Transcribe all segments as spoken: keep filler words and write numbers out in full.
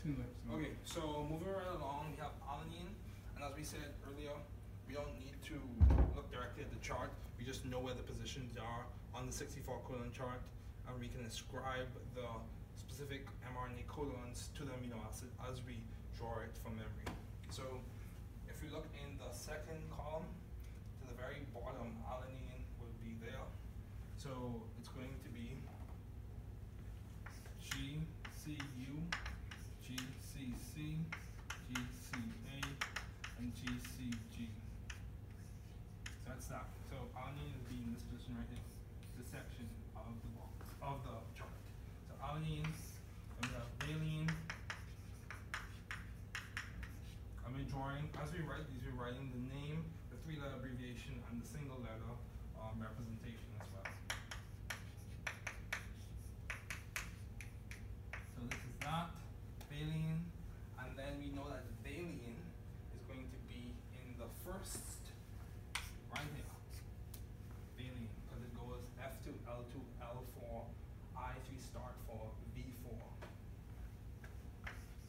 two links. Okay, so moving right along, we have alanine, and as we said earlier, we don't need to look directly at the chart. We just know where the positions are on the sixty-four colon chart, and we can ascribe the specific mRNA colons to the amino acid as we draw it from memory. So if we look in the second column, to the very bottom, alanine will be there. So it's going to be G, C, U, G, C, C, G, C, A, and G, C, G. So that's that. So alanine will be in this position right here, the section of the box, of the chart. So alanine, and we have valine. I'm drawing, as we write these, we're writing the name, the three-letter abbreviation, and the single-letter um, representation as well. So this is that, valine, and then we know that valine is going to be in the first, right here, valine, because it goes F two, L two, L four, I three start for V four.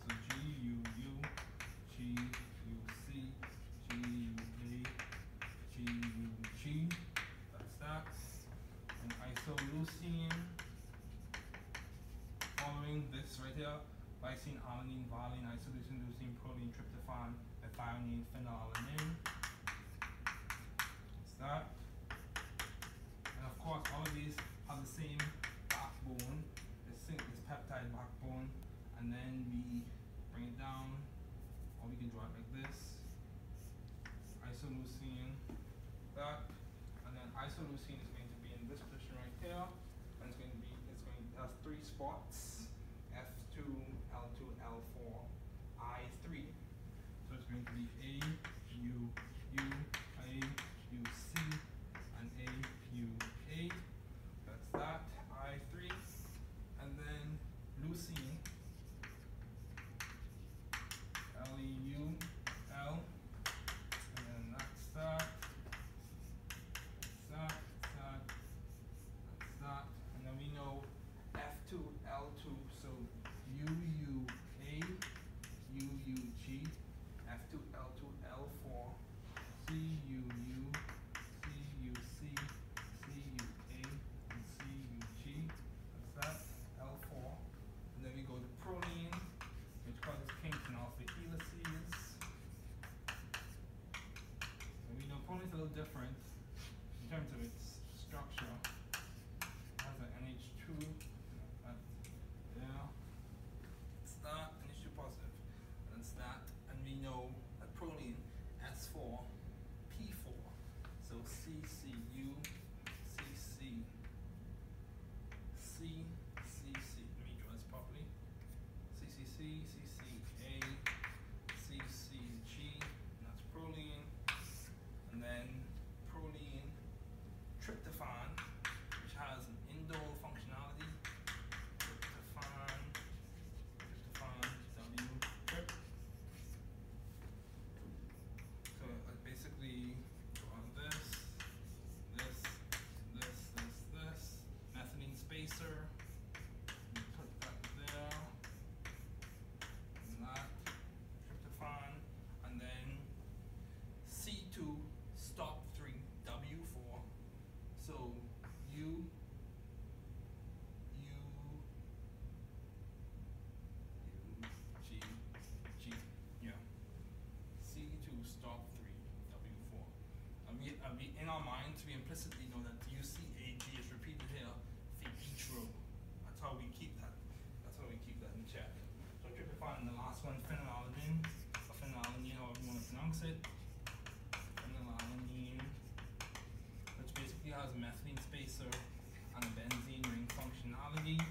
So G, U, U, G, U, C, G, U, A, G, U, G, that's that, and isoleucine, following this right here, lysine, alanine, valine, isoleucine, leucine, proline, tryptophan, ethionine, phenylalanine, that's that, and of course all of these have the same backbone, this peptide backbone, and then we bring it down. Or we can draw it like this, isoleucine, that, and then isoleucine is going to be in this position right here, and it's going to be, it's going to have three spots, F two, L two, L four, I three. So it's going to be A, U, U, A, U, C, and A, U, A. That's that, I three, and then leucine. L E U L, and then that's that, that, that, that's that, and then we know F two, L two, so U U A, U U G, F two, L two, L four, C U U, C U C, C U A, and C U G, that's that, L four, and then we go to proline, which causes kinks in alpha helices. And we know proline is a little different in terms of its structure. It has an N H two, uh, yeah, it's that, N H two positive, and it's that, and we know that proline S four, P four, so C, C, U, C, C, C, C, C, let me draw this properly. C, C, C, A, C, C, G, and that's proline, and then proline, tryptophan, which has an indole functionality, tryptophan, tryptophan, W, trip. So I basically draw this, this, this, this, this, methylene spacer. In our minds, we implicitly know that U C A G is repeated here for each row. That's how we keep that. That's how we keep that in check. So tryptophan, the last one, phenylalanine, or phenylalanine, however you want to pronounce it. Phenylalanine, which basically has a methylene spacer and a benzene ring functionality.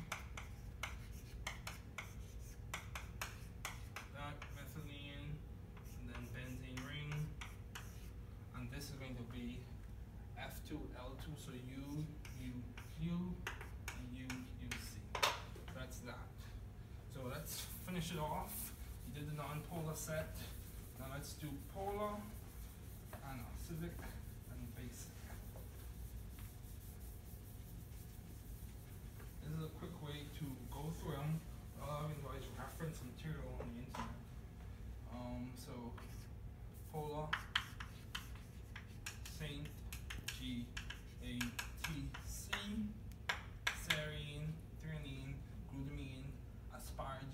That methylene, and then benzene ring. This is going to be F two, L two, so U, U, U, and U, U, C. That's that. So let's finish it off. We did the non-polar set. Now let's do polar, and acidic, and basic. This is a quick way to go through them. All I've enjoyed is reference material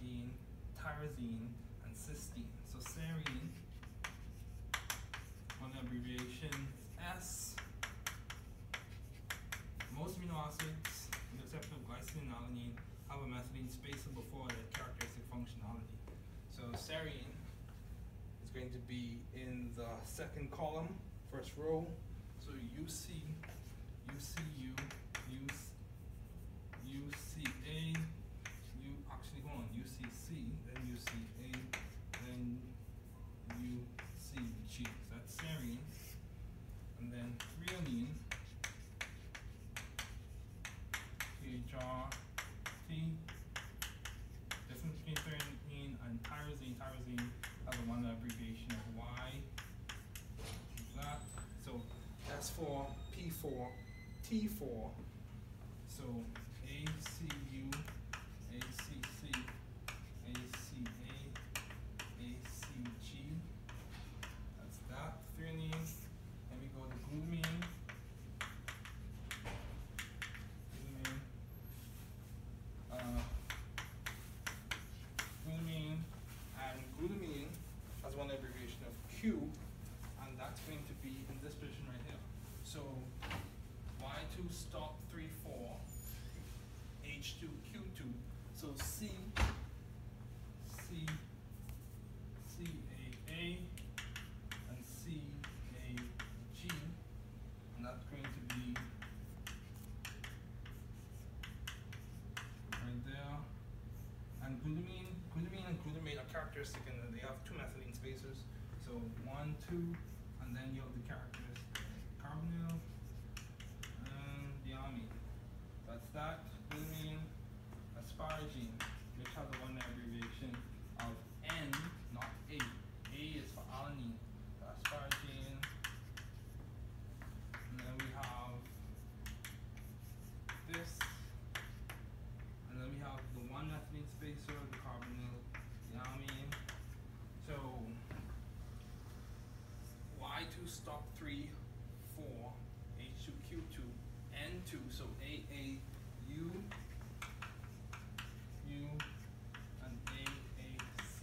asparagine, tyrosine, and cysteine. So serine, one abbreviation is S. Most amino acids, with the exception of glycine and alanine, have a methylene spaceable for their characteristic functionality. So serine is going to be in the second column, first row. So U C, U C U, U C, U C A, U actually hold on, U C C, then U C A, then U C G. So that's serine. And then threonine, T H R T. Difference between threonine and tyrosine. Tyrosine has a one abbreviation of Y. That. So S four, P four, T four. So A C U, A C C, A C A, A C G. That's that threonine. Then we go to glutamine. Glutamine. Uh, glutamine and glutamine has one abbreviation of Q, and that's going to be in this position right here. So Y two stop three four, H two Q two, so C C C A A and C A G, and that's going to be right there. And glutamine, glutamine and glutamate are characteristic, and they have two methylene spacers. So one, two, and then you have the characteristic carbonyl and the amine. That's that. Glutamine, asparagine, which has the one abbreviation of N, not A. A is for alanine. Asparagine, and then we have this, and then we have the one methylene spacer, the carbonyl, the amine. So Y two stop three, four, H two Q two. N two, so A, A, U, U, and A, A, C.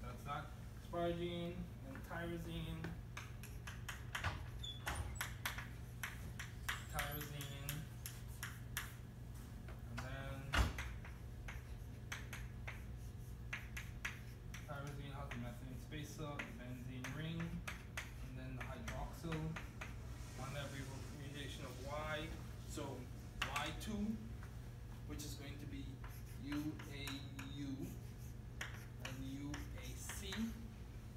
That's that. Asparagine and tyrosine. Tyrosine. And then tyrosine has the methylene spacer, the benzene ring, and then the hydroxyl. On every representation of Y, so Y two, which is going to be U A U and U A C,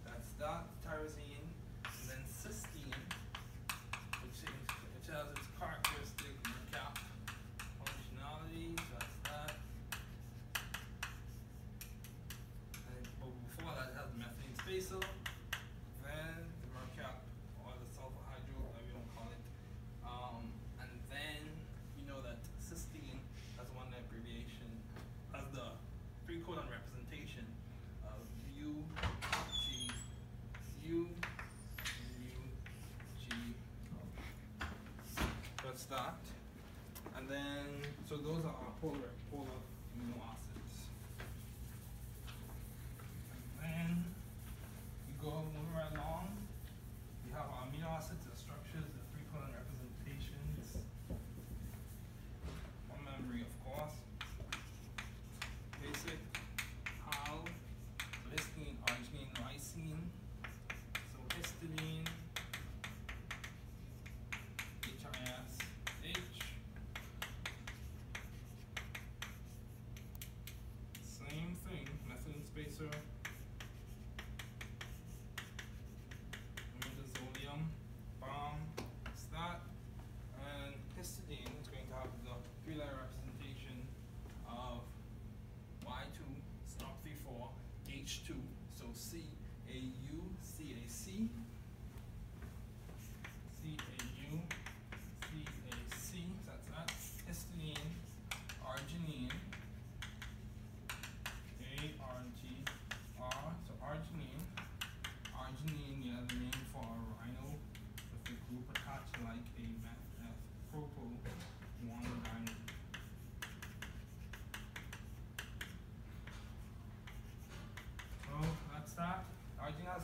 that's that, tyrosine, and then cysteine, which, is, which has its characteristic cap functionality, so that's that. And, but before that, it has methylene spacer, then the mercap or the sulfhydryl, whatever you want to call it. Um, and then you know that cysteine has one abbreviation, has the three codon representation of U, G, U, U, G. That's that. And then, so those are our polar, polar amino acids. And then you go move right along. We have our amino acids, the structures, the three codon representations, from memory of course. Basic, hal, lysine, arginine, lysine, so histidine, H I S H,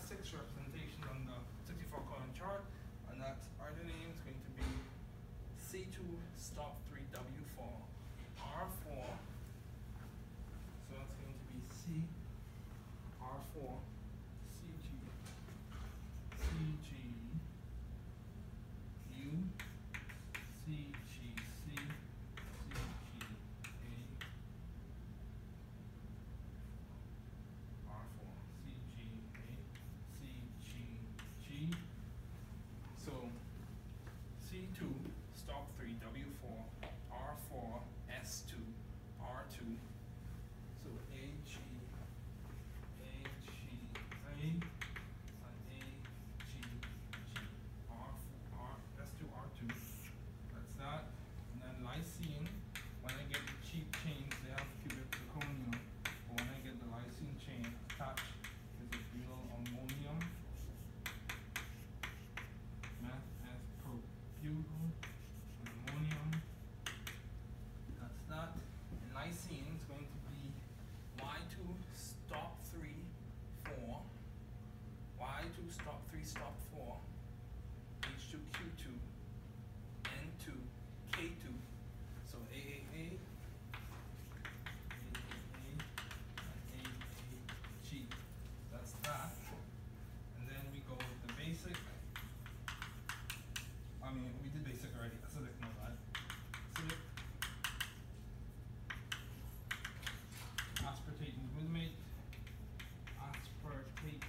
six representation on the sixty-four column chart, and that adenine is going to be C two stop three W four R four. So that's going to be C R four C G U C G C A R four C G A C G G. So C two stop three W four R four S two R two. So A G A G A and A G G R four R S two R two. That's that. And then lysine, when I get the cheap chains, they have cubic zirconium. But when I get the lysine chain attached to the butyl ammonium, meth as probutyl ammonium. That's that. And lysine is going to be Y two stop three four, Y two stop three stop four, H two Q two, N two K two. So A A A, A A A, A A G. That's that. And then we go with the basic. I mean, we did basic already. Acidic, no bad. Acidic. Aspartate and glutamate. Aspartate,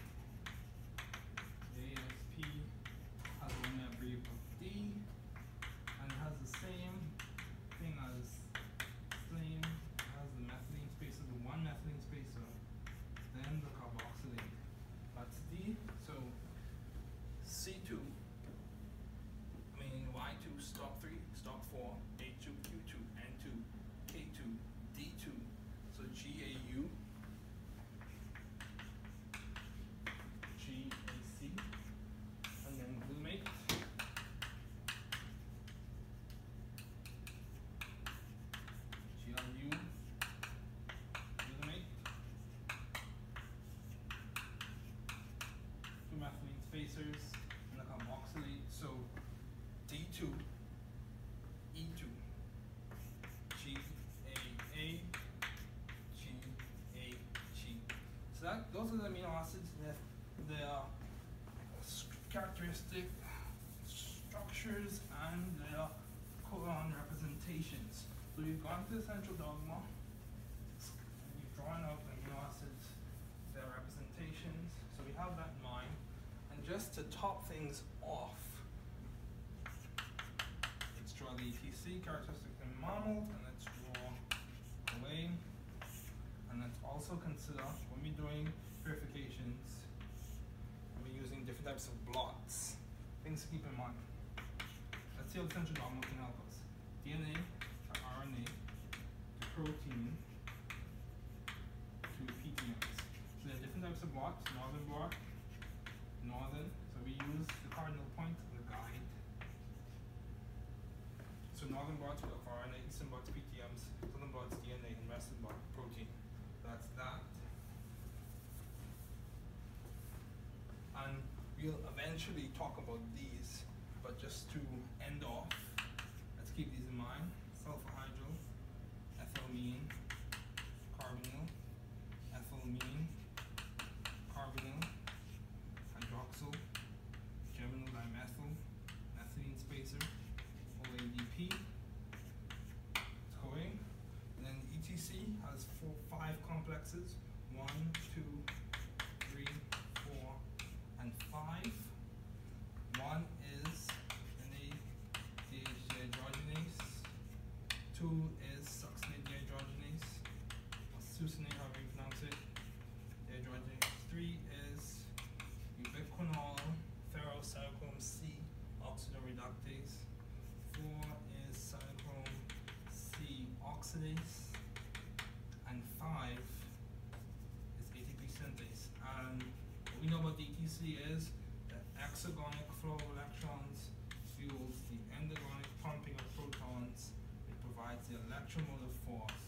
A S P, has one abbreviation of D, and it has the same thing as same it has the methylene spacer, the one methylene spacer, then the carboxylate. That's D. So C two, I mean Y two stop three, stop four, H two, Q two, N two, K two, D two. So G A U, G A C, and then glutamate. G L U, glutamate. Two methylene spacers, and a carboxylate. So D two, E two, G A A. A, G. So that, those are the amino acids that their characteristic structures and their colon representations. So you've gone to the Central Dogma and you've drawn out the amino acids, their representations. So we have that in mind. And just to top things off, let's draw the E T C characteristic in mammals, and let's draw away. And let's also consider, when we're doing purifications, we're using different types of blots. Things to keep in mind. Let's see how the Central Dogma can help us. D N A to R N A to protein to P T Ms. So there are different types of blots. Northern blot, northern. So we use the cardinal point as a guide. So northern blots will have R N A, eastern blots P T Ms, southern blots D N A, and western blot protein. That's that. And we'll eventually talk about these, but just to end off, let's keep these in mind. Sulfhydryl, ethylamine, carbonyl, ethylamine, carbonyl, hydroxyl, germinal dimethyl, methylene spacer, O A D P, coing. And then the E T C has four, five complexes, one, two, three, four, and five. One is an dehydrogenase, two is succinate dehydrogenase, or succinate, however you pronounce it, dehydrogenase, three is ubiquinol ferrocyclone C oxidoreductase, four is cyclone C oxidase, and five is A T P synthase. And what we know about the E T C is that exergonic flow of electrons fuels the endergonic pumping of protons. It provides the electromotive force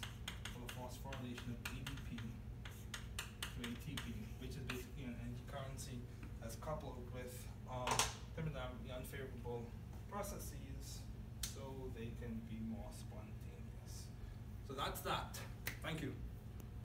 for the phosphorylation of A D P to A T P, which is basically an energy currency processes so they can be more spontaneous. So that's that. Thank you.